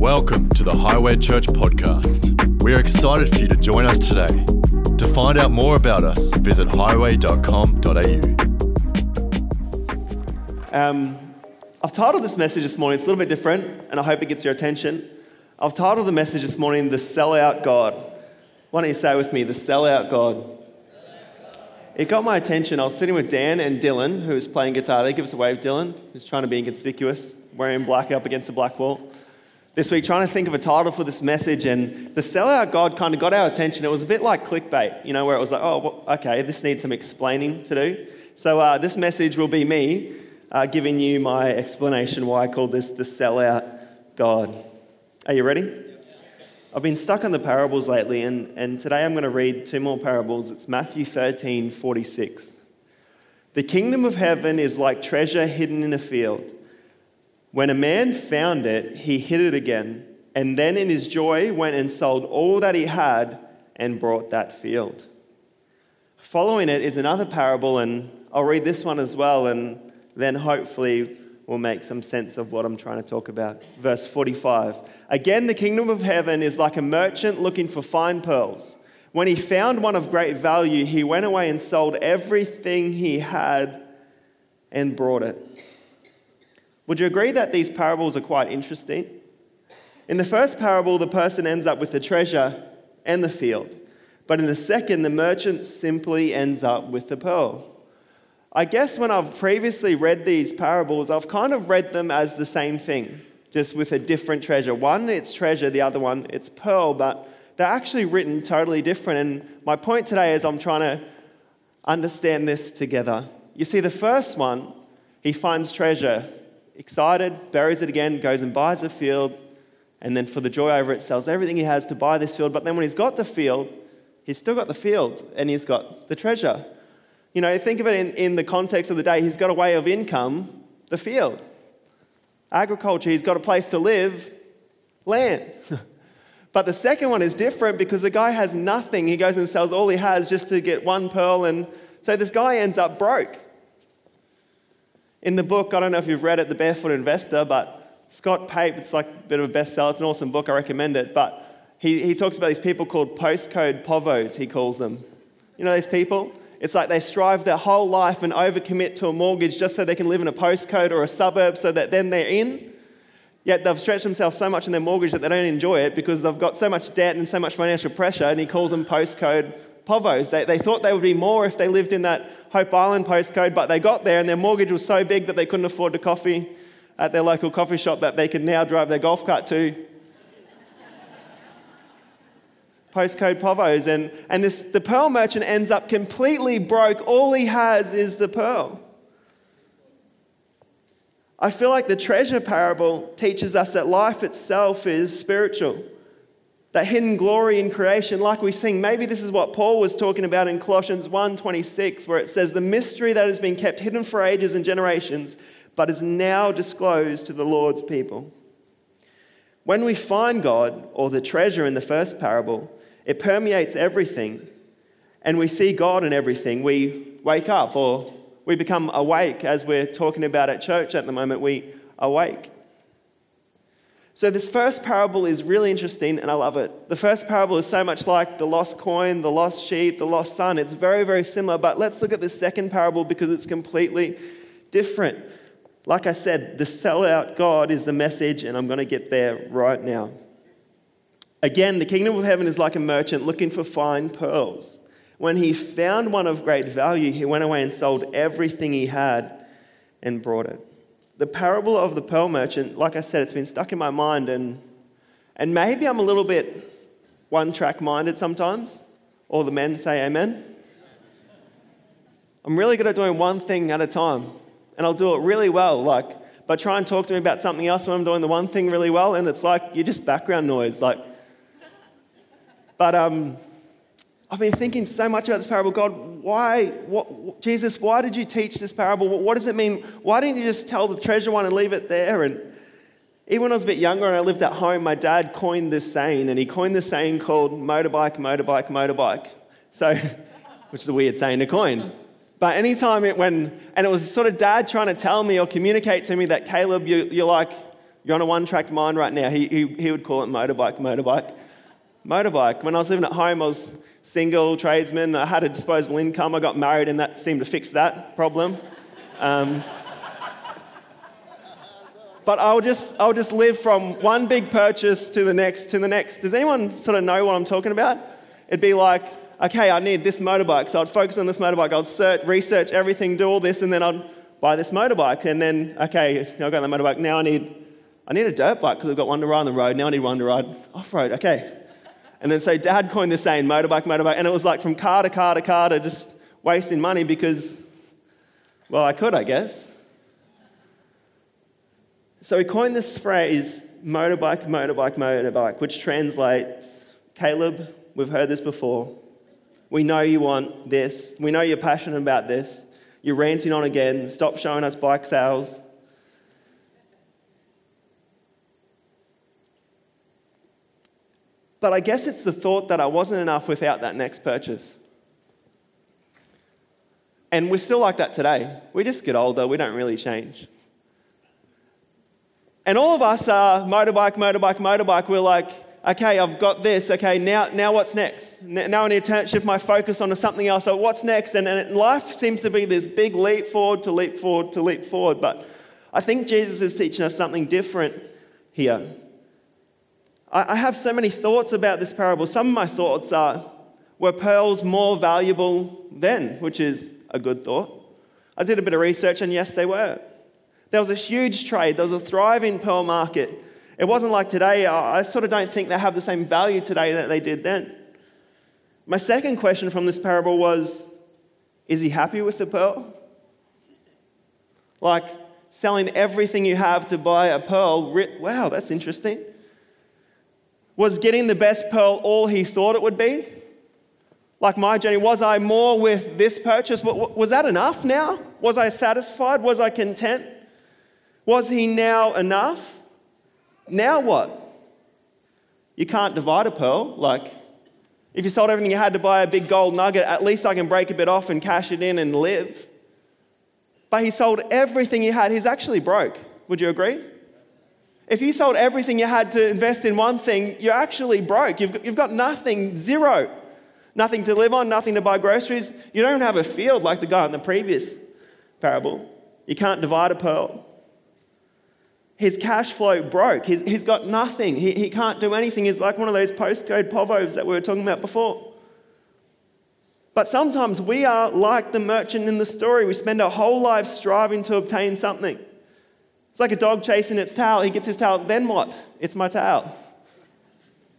Welcome to the Highway Church podcast. We're excited for you to join us today. To find out more about us, visit highway.com.au. I've titled this message this morning, it's a little bit different, and I hope it gets your attention. I've titled the message this morning, The Sellout God. Why don't you say it with me, The Sellout God. It got my attention. I was sitting with Dan and Dylan, who was playing guitar. They give us a wave, Dylan, who's trying to be inconspicuous, wearing black up against a black wall. This week, trying to think of a title for this message, and the sellout God kind of got our attention. It was a bit like clickbait, you know, where it was like, oh, okay, this needs some explaining to do. So this message will be me giving you my explanation why I called this the sellout God. Are you ready? I've been stuck on the parables lately, and today I'm going to read two more parables. It's Matthew 13:46. The kingdom of heaven is like treasure hidden in a field. When a man found it, he hid it again, and then in his joy went and sold all that he had and bought that field. Following it is another parable, and I'll read this one as well, and then hopefully will make some sense of what I'm trying to talk about. Verse 45. Again, the kingdom of heaven is like a merchant looking for fine pearls. When he found one of great value, he went away and sold everything he had and bought it. Would you agree that these parables are quite interesting? In the first parable, the person ends up with the treasure and the field. But in the second, the merchant simply ends up with the pearl. I guess when I've previously read these parables, I've kind of read them as the same thing, just with a different treasure. One, it's treasure, the other one, it's pearl, but they're actually written totally different. And my point today is I'm trying to understand this together. You see, the first one, he finds treasure, excited, buries it again, goes and buys a field, and then for the joy over it, sells everything he has to buy this field. But then when he's got the field, he's still got the field, and he's got the treasure. You know, think of it in the context of the day. He's got a way of income, the field. Agriculture, he's got a place to live, land. But the second one is different because the guy has nothing. He goes and sells all he has just to get one pearl. And so this guy ends up broke. In the book, I don't know if you've read it, The Barefoot Investor, but Scott Pape, it's like a bit of a bestseller. It's an awesome book. I recommend it. But he talks about these people called postcode povos, he calls them. You know these people? It's like they strive their whole life and overcommit to a mortgage just so they can live in a postcode or a suburb so that then they're in. Yet they've stretched themselves so much in their mortgage that they don't enjoy it because they've got so much debt and so much financial pressure, and he calls them postcode povos. They thought they would be more if they lived in that Hope Island postcode, but they got there and their mortgage was so big that they couldn't afford a coffee at their local coffee shop that they could now drive their golf cart to. Postcode povos, and this the pearl merchant ends up completely broke. All he has is the pearl. I feel like the treasure parable teaches us that life itself is spiritual, that hidden glory in creation, like we sing. Maybe this is what Paul was talking about in Colossians 1:26, where it says, the mystery that has been kept hidden for ages and generations, but is now disclosed to the Lord's people. When we find God, or the treasure in the first parable, it permeates everything, and we see God in everything. We wake up, or we become awake, as we're talking about at church at the moment. We awake. So this first parable is really interesting, and I love it. The first parable is so much like the lost coin, the lost sheep, the lost son. It's very, very similar, but let's look at the second parable because it's completely different. Like I said, the sellout God is the message, and I'm going to get there right now. Again, the kingdom of heaven is like a merchant looking for fine pearls. When he found one of great value, he went away and sold everything he had and bought it. The parable of the pearl merchant, like I said, it's been stuck in my mind, and maybe I'm a little bit one-track minded sometimes. All the men say amen. I'm really good at doing one thing at a time. And I'll do it really well, but try and talk to me about something else when I'm doing the one thing really well, and it's like, you're just background noise, But I've been thinking so much about this parable. God, Jesus, why did you teach this parable? What does it mean? Why didn't you just tell the treasure one and leave it there? And even when I was a bit younger and I lived at home, my dad coined this saying, and he coined this saying called motorbike, motorbike, motorbike. So, which is a weird saying to coin. But anytime it was sort of dad trying to tell me or communicate to me that, Caleb, you're like You're on a one-track mind right now. He would call it motorbike. When I was living at home, I was single, tradesman. I had a disposable income. I got married, and that seemed to fix that problem. But I'll just live from one big purchase to the next, to the next. Does anyone sort of know what I'm talking about? It'd be like, okay, I need this motorbike. So I'd focus on this motorbike. I'd research everything, do all this, and then I'd buy this motorbike. And then, okay, I've got the motorbike. Now I need a dirt bike because I've got one to ride on the road. Now I need one to ride off-road. Okay. And then so Dad coined this saying, motorbike. And it was like from car to car to car to just wasting money because, well, I could, I guess. So he coined this phrase, motorbike, which translates, Caleb, we've heard this before. We know you want this. We know you're passionate about this. You're ranting on again. Stop showing us bike sales. But I guess it's the thought that I wasn't enough without that next purchase. And we're still like that today. We just get older. We don't really change. And all of us are motorbike. We're like, okay, I've got this. Okay, now what's next? Now I need to shift my focus onto something else. So what's next? And life seems to be this big leap forward. But I think Jesus is teaching us something different here. I have so many thoughts about this parable. Some of my thoughts are, were pearls more valuable then? Which is a good thought. I did a bit of research and yes, they were. There was a huge trade. There was a thriving pearl market. It wasn't like today. I sort of don't think they have the same value today that they did then. My second question from this parable was, is he happy with the pearl? Like selling everything you have to buy a pearl. Wow, that's interesting. Was getting the best pearl all he thought it would be? Like my journey, was I more with this purchase? Was that enough now? Was I satisfied? Was I content? Was he now enough? Now what? You can't divide a pearl. Like, if you sold everything you had to buy a big gold nugget, at least I can break a bit off and cash it in and live. But he sold everything he had. He's actually broke. Would you agree? If you sold everything you had to invest in one thing, you're actually broke. You've got nothing, zero. Nothing to live on, nothing to buy groceries. You don't even have a field like the guy in the previous parable. You can't divide a pearl. His cash flow broke. He's got nothing. He can't do anything. He's like one of those postcode povos that we were talking about before. But sometimes we are like the merchant in the story. We spend our whole lives striving to obtain something. It's like a dog chasing its tail. He gets his tail, then what? It's my tail.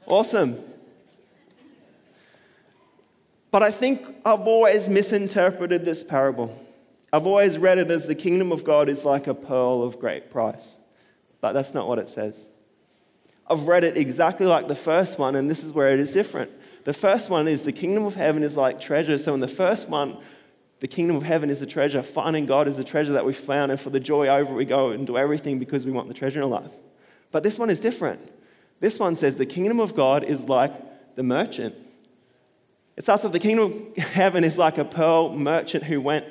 Awesome. But I think I've always misinterpreted this parable. I've always read it as the kingdom of God is like a pearl of great price. But that's not what it says. I've read it exactly like the first one, and this is where it is different. The first one is the kingdom of heaven is like treasure. So in the first one, the kingdom of heaven is a treasure. Finding God is a treasure that we found, and for the joy over it, we go and do everything because we want the treasure in our life. But this one is different. This one says the kingdom of God is like the merchant. It starts with the kingdom of heaven is like a pearl merchant who went.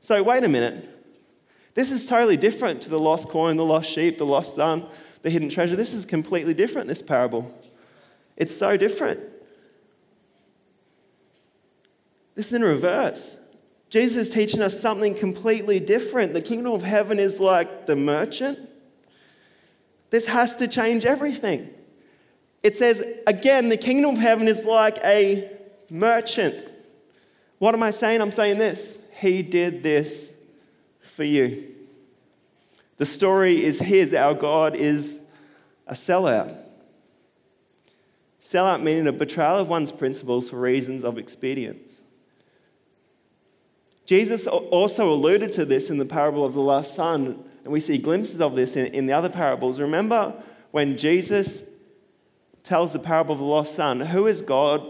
So wait a minute. This is totally different to the lost coin, the lost sheep, the lost son, the hidden treasure. This is completely different, this parable. It's so different. This is in reverse. Jesus is teaching us something completely different. The kingdom of heaven is like the merchant. This has to change everything. It says, again, the kingdom of heaven is like a merchant. What am I saying? I'm saying this. He did this for you. The story is his. Our God is a sellout. Sellout meaning a betrayal of one's principles for reasons of expedience. Jesus also alluded to this in the parable of the lost son, and we see glimpses of this in the other parables. Remember when Jesus tells the parable of the lost son, who is God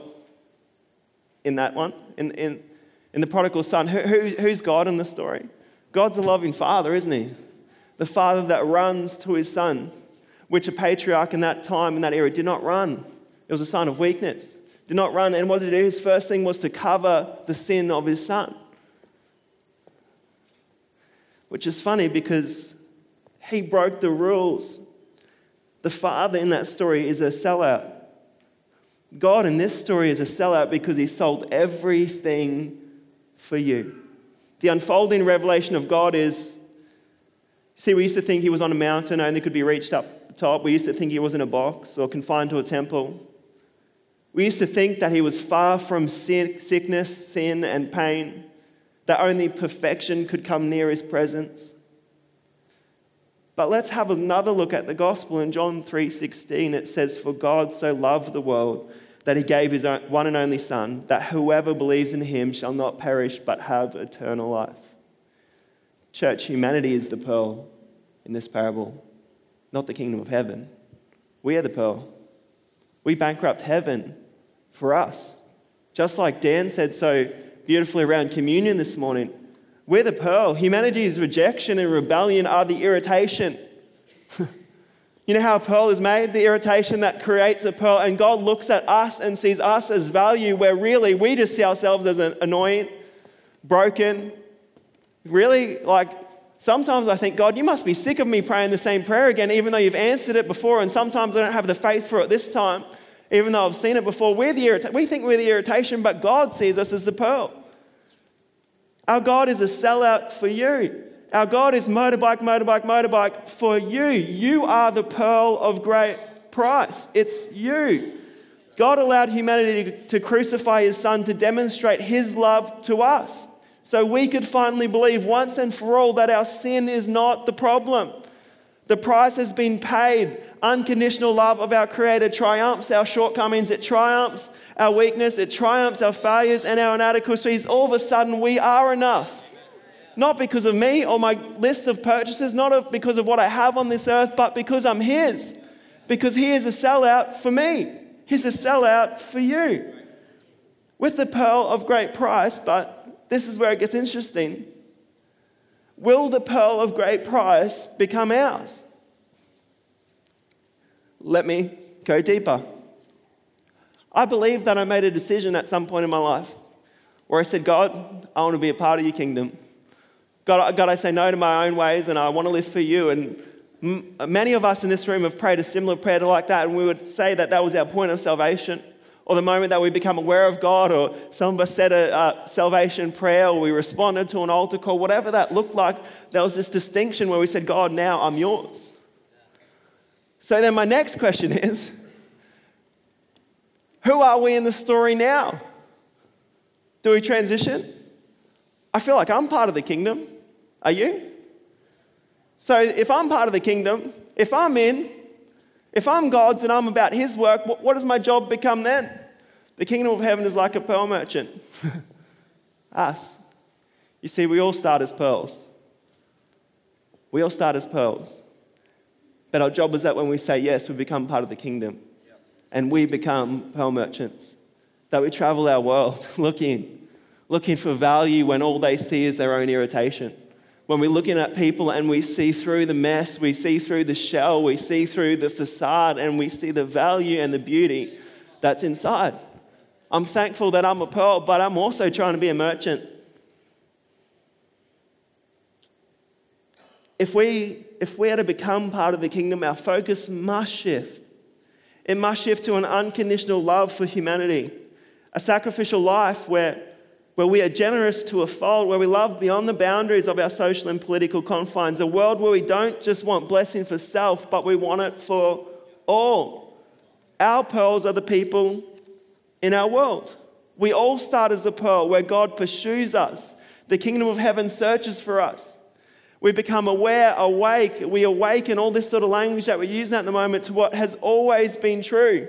in that one? In the prodigal son, who's God in the story? God's a loving father, isn't he? The father that runs to his son, which a patriarch in that time, in that era, did not run. It was a sign of weakness. Did not run, and what did he do? His first thing was to cover the sin of his son. Which is funny because he broke the rules. The father in that story is a sellout. God in this story is a sellout because he sold everything for you. The unfolding revelation of God is, see, we used to think he was on a mountain, only could be reached up the top. We used to think he was in a box or confined to a temple. We used to think that he was far from sickness, sin, and pain, that only perfection could come near his presence. But let's have another look at the gospel. In John 3:16, it says, "For God so loved the world that he gave his one and only Son, that whoever believes in him shall not perish but have eternal life." Church, humanity is the pearl in this parable, not the kingdom of heaven. We are the pearl. We bankrupt heaven for us. Just like Dan said so beautifully around communion this morning, we're the pearl. Humanity's rejection and rebellion are the irritation. You know how a pearl is made? The irritation that creates a pearl. And God looks at us and sees us as value, where really we just see ourselves as an annoying, broken. Really, like, sometimes I think, God, you must be sick of me praying the same prayer again, even though you've answered it before. And sometimes I don't have the faith for it this time, even though I've seen it before. We think we're the irritation, but God sees us as the pearl. Our God is a sellout for you. Our God is motorbike for you. You are the pearl of great price. It's you. God allowed humanity to crucify his Son to demonstrate his love to us, so we could finally believe once and for all that our sin is not the problem. The price has been paid. Unconditional love of our Creator triumphs our shortcomings. It triumphs our weakness. It triumphs our failures and our inadequacies. All of a sudden, we are enough. Not because of me or my list of purchases, not because of what I have on this earth, but because I'm his. Because he is a sellout for me. He's a sellout for you. With the pearl of great price, but this is where it gets interesting. Will the pearl of great price become ours? Let me go deeper. I believe that I made a decision at some point in my life where I said, God, I want to be a part of your kingdom. God, I say no to my own ways and I want to live for you. And many of us in this room have prayed a similar prayer to like that, and we would say that that was our point of salvation, or the moment that we become aware of God, or some of us said a salvation prayer, or we responded to an altar call, whatever that looked like. There was this distinction where we said, God, now I'm yours. So then my next question is, who are we in the story now? Do we transition? I feel like I'm part of the kingdom. Are you? So if I'm part of the kingdom, if I'm God's and I'm about his work, what does my job become then? The kingdom of heaven is like a pearl merchant. Us. You see, we all start as pearls. But our job is that when we say yes, we become part of the kingdom. Yep. And we become pearl merchants. That we travel our world looking for value when all they see is their own irritation. When we're looking at people and we see through the mess, we see through the shell, we see through the facade, and we see the value and the beauty that's inside. I'm thankful that I'm a pearl, but I'm also trying to be a merchant. If we are to become part of the kingdom, our focus must shift. It must shift to an unconditional love for humanity, a sacrificial life where we are generous to a fault, where we love beyond the boundaries of our social and political confines, a world where we don't just want blessing for self, but we want it for all. Our pearls are the people in our world. We all start as a pearl where God pursues us. The kingdom of heaven searches for us. We become aware, awake. We awaken all this sort of language that we're using at the moment to what has always been true.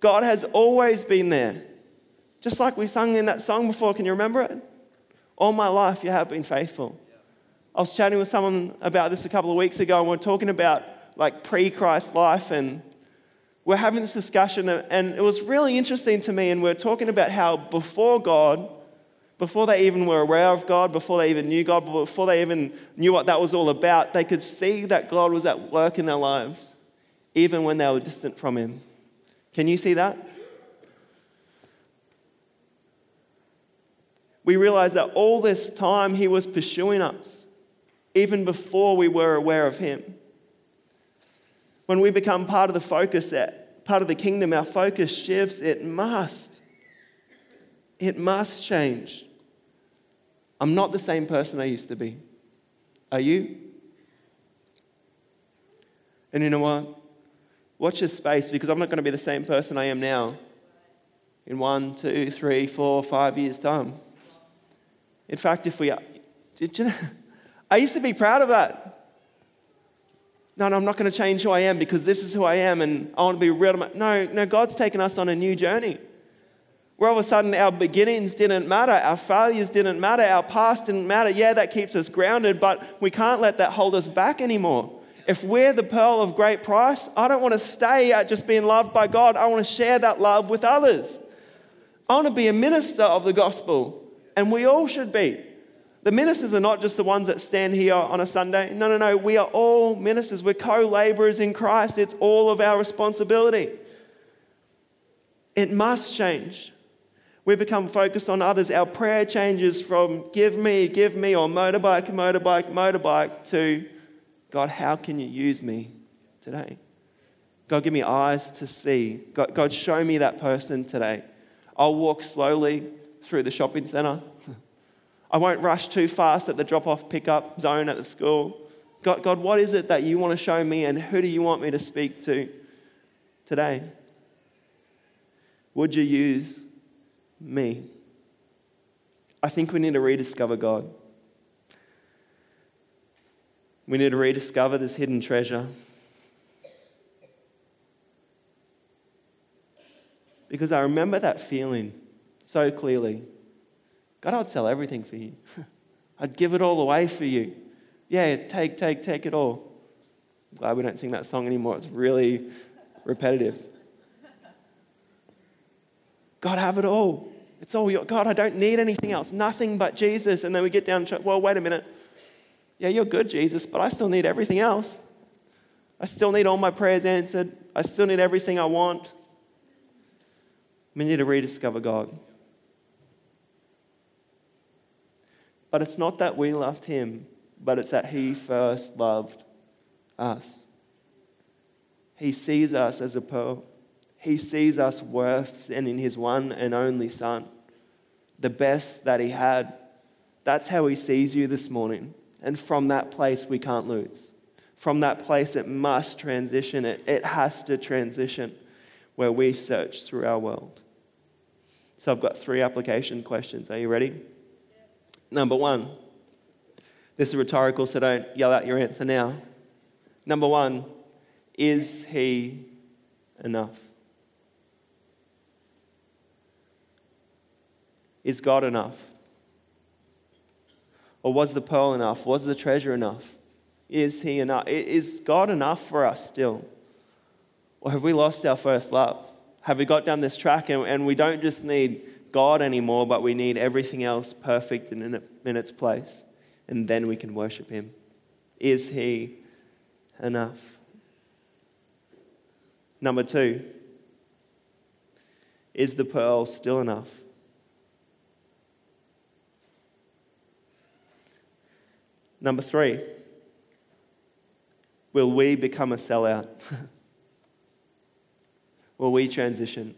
God has always been there. Just like we sung in that song before, can you remember it? All my life you have been faithful. I was chatting with someone about this a couple of weeks ago, and we're talking about like pre-Christ life, and we're having this discussion, and it was really interesting to me, and we're talking about how before God, before they even were aware of God, before they even knew God, before they even knew what that was all about, they could see that God was at work in their lives, even when they were distant from him. Can you see that? We realize that all this time he was pursuing us, even before we were aware of him. When we become part of the focus, part of the kingdom, our focus shifts. It must change. I'm not the same person I used to be. Are you? And you know what? Watch this space, because I'm not going to be the same person I am now in 1, 2, 3, 4, 5 years' time. In fact, if we are, I used to be proud of that. No, I'm not going to change who I am because this is who I am and I want to be real. No, God's taken us on a new journey. Where all of a sudden our beginnings didn't matter, our failures didn't matter, our past didn't matter. Yeah, that keeps us grounded, but we can't let that hold us back anymore. If we're the pearl of great price, I don't want to stay at just being loved by God. I want to share that love with others. I want to be a minister of the gospel, and we all should be. The ministers are not just the ones that stand here on a Sunday. No, we are all ministers. We're co-laborers in Christ. It's all of our responsibility. It must change. We become focused on others. Our prayer changes from give me, or motorbike, to God, how can you use me today? God, give me eyes to see. God, show me that person today. I'll walk slowly through the shopping center. I won't rush too fast at the drop-off pickup zone at the school. God, what is it that you want to show me, and who do you want me to speak to today? Would you use me? I think we need to rediscover God. We need to rediscover this hidden treasure. Because I remember that feeling so clearly. God, I'd sell everything for you. I'd give it all away for you. Yeah, take it all. I'm glad we don't sing that song anymore. It's really repetitive. God, have it all. It's all your, God, I don't need anything else. Nothing but Jesus. And then we get down and try, well, wait a minute. Yeah, you're good, Jesus, but I still need everything else. I still need all my prayers answered. I still need everything I want. We need to rediscover God. But it's not that we loved him, but it's that he first loved us. He sees us as a pearl. He sees us worth sending his one and only son, the best that he had. That's how he sees you this morning. And from that place, we can't lose. From that place, it must transition. It has to transition where we search through our world. So I've got 3 application questions. Are you ready? Number 1, this is rhetorical, so don't yell out your answer now. Number 1, is he enough? Is God enough? Or was the pearl enough? Was the treasure enough? Is he enough? Is God enough for us still? Or have we lost our first love? Have we got down this track and we don't just need God anymore, but we need everything else perfect and in its place, and then we can worship him? Is he enough? Number 2, is the pearl still enough? Number 3, will we become a sellout? Will we transition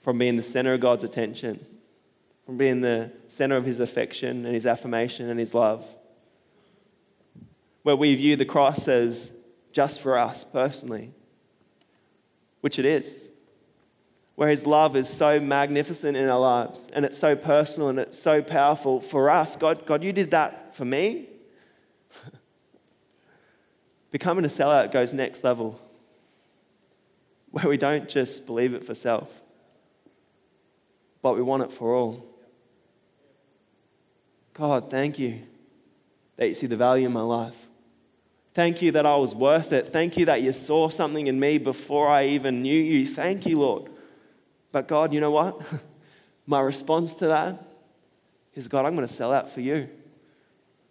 from being the center of God's attention, from being the center of his affection and his affirmation and his love, where we view the cross as just for us personally, which it is, where his love is so magnificent in our lives and it's so personal and it's so powerful for us. God, you did that for me. Becoming a sellout goes next level, where we don't just believe it for self, but we want it for all. God, thank you that you see the value in my life. Thank you that I was worth it. Thank you that you saw something in me before I even knew you. Thank you, Lord. But God, you know what? My response to that is, God, I'm going to sell out for you.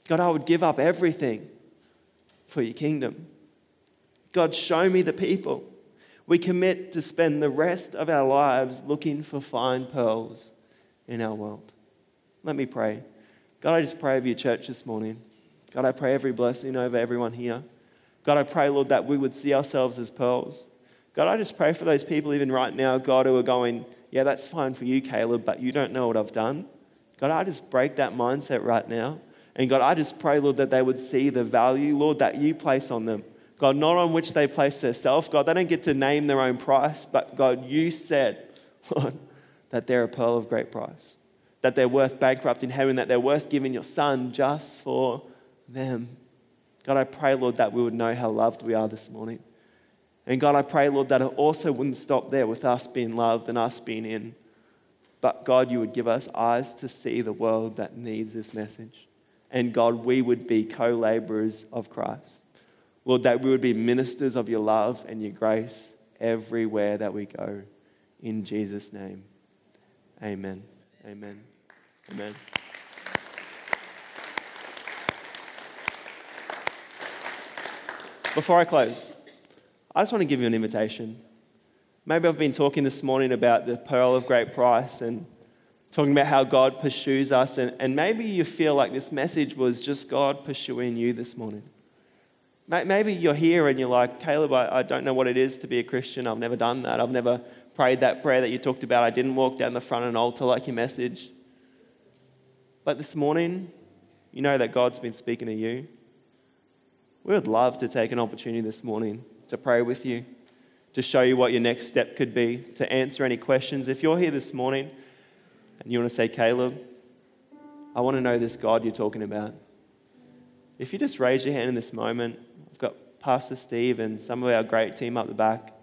God, I would give up everything for your kingdom. God, show me the people. We commit to spend the rest of our lives looking for fine pearls in our world. Let me pray. God, I just pray over your church this morning. God, I pray every blessing over everyone here. God, I pray, Lord, that we would see ourselves as pearls. God, I just pray for those people even right now, God, who are going, yeah, that's fine for you, Caleb, but you don't know what I've done. God, I just break that mindset right now. And God, I just pray, Lord, that they would see the value, Lord, that you place on them. God, not on which they place their self. God, they don't get to name their own price, but God, you said, Lord, that they're a pearl of great price, that they're worth bankrupting heaven, that they're worth giving your son just for them. God, I pray, Lord, that we would know how loved we are this morning. And God, I pray, Lord, that it also wouldn't stop there with us being loved and us being in. But God, you would give us eyes to see the world that needs this message. And God, we would be co-laborers of Christ. Lord, that we would be ministers of your love and your grace everywhere that we go. In Jesus' name, amen. Amen. Amen. Before I close, I just want to give you an invitation. Maybe I've been talking this morning about the pearl of great price and talking about how God pursues us, and maybe you feel like this message was just God pursuing you this morning. Maybe you're here and you're like, Caleb, I don't know what it is to be a Christian. I've never done that. I've never prayed that prayer that you talked about. I didn't walk down the front of an altar like your message. But this morning, you know that God's been speaking to you. We would love to take an opportunity this morning to pray with you, to show you what your next step could be, to answer any questions. If you're here this morning and you want to say, Caleb, I want to know this God you're talking about. If you just raise your hand in this moment, I've got Pastor Steve and some of our great team up the back.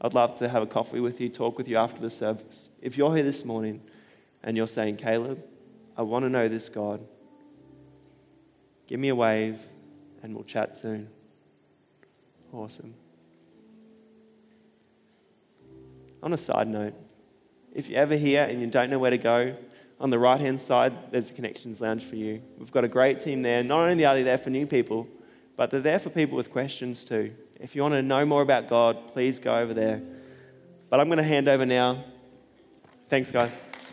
I'd love to have a coffee with you, talk with you after the service. If you're here this morning and you're saying, Caleb, I want to know this God, give me a wave and we'll chat soon. Awesome. On a side note, if you're ever here and you don't know where to go, on the right-hand side, there's the Connections Lounge for you. We've got a great team there. Not only are they there for new people, but they're there for people with questions too. If you want to know more about God, please go over there. But I'm going to hand over now. Thanks, guys.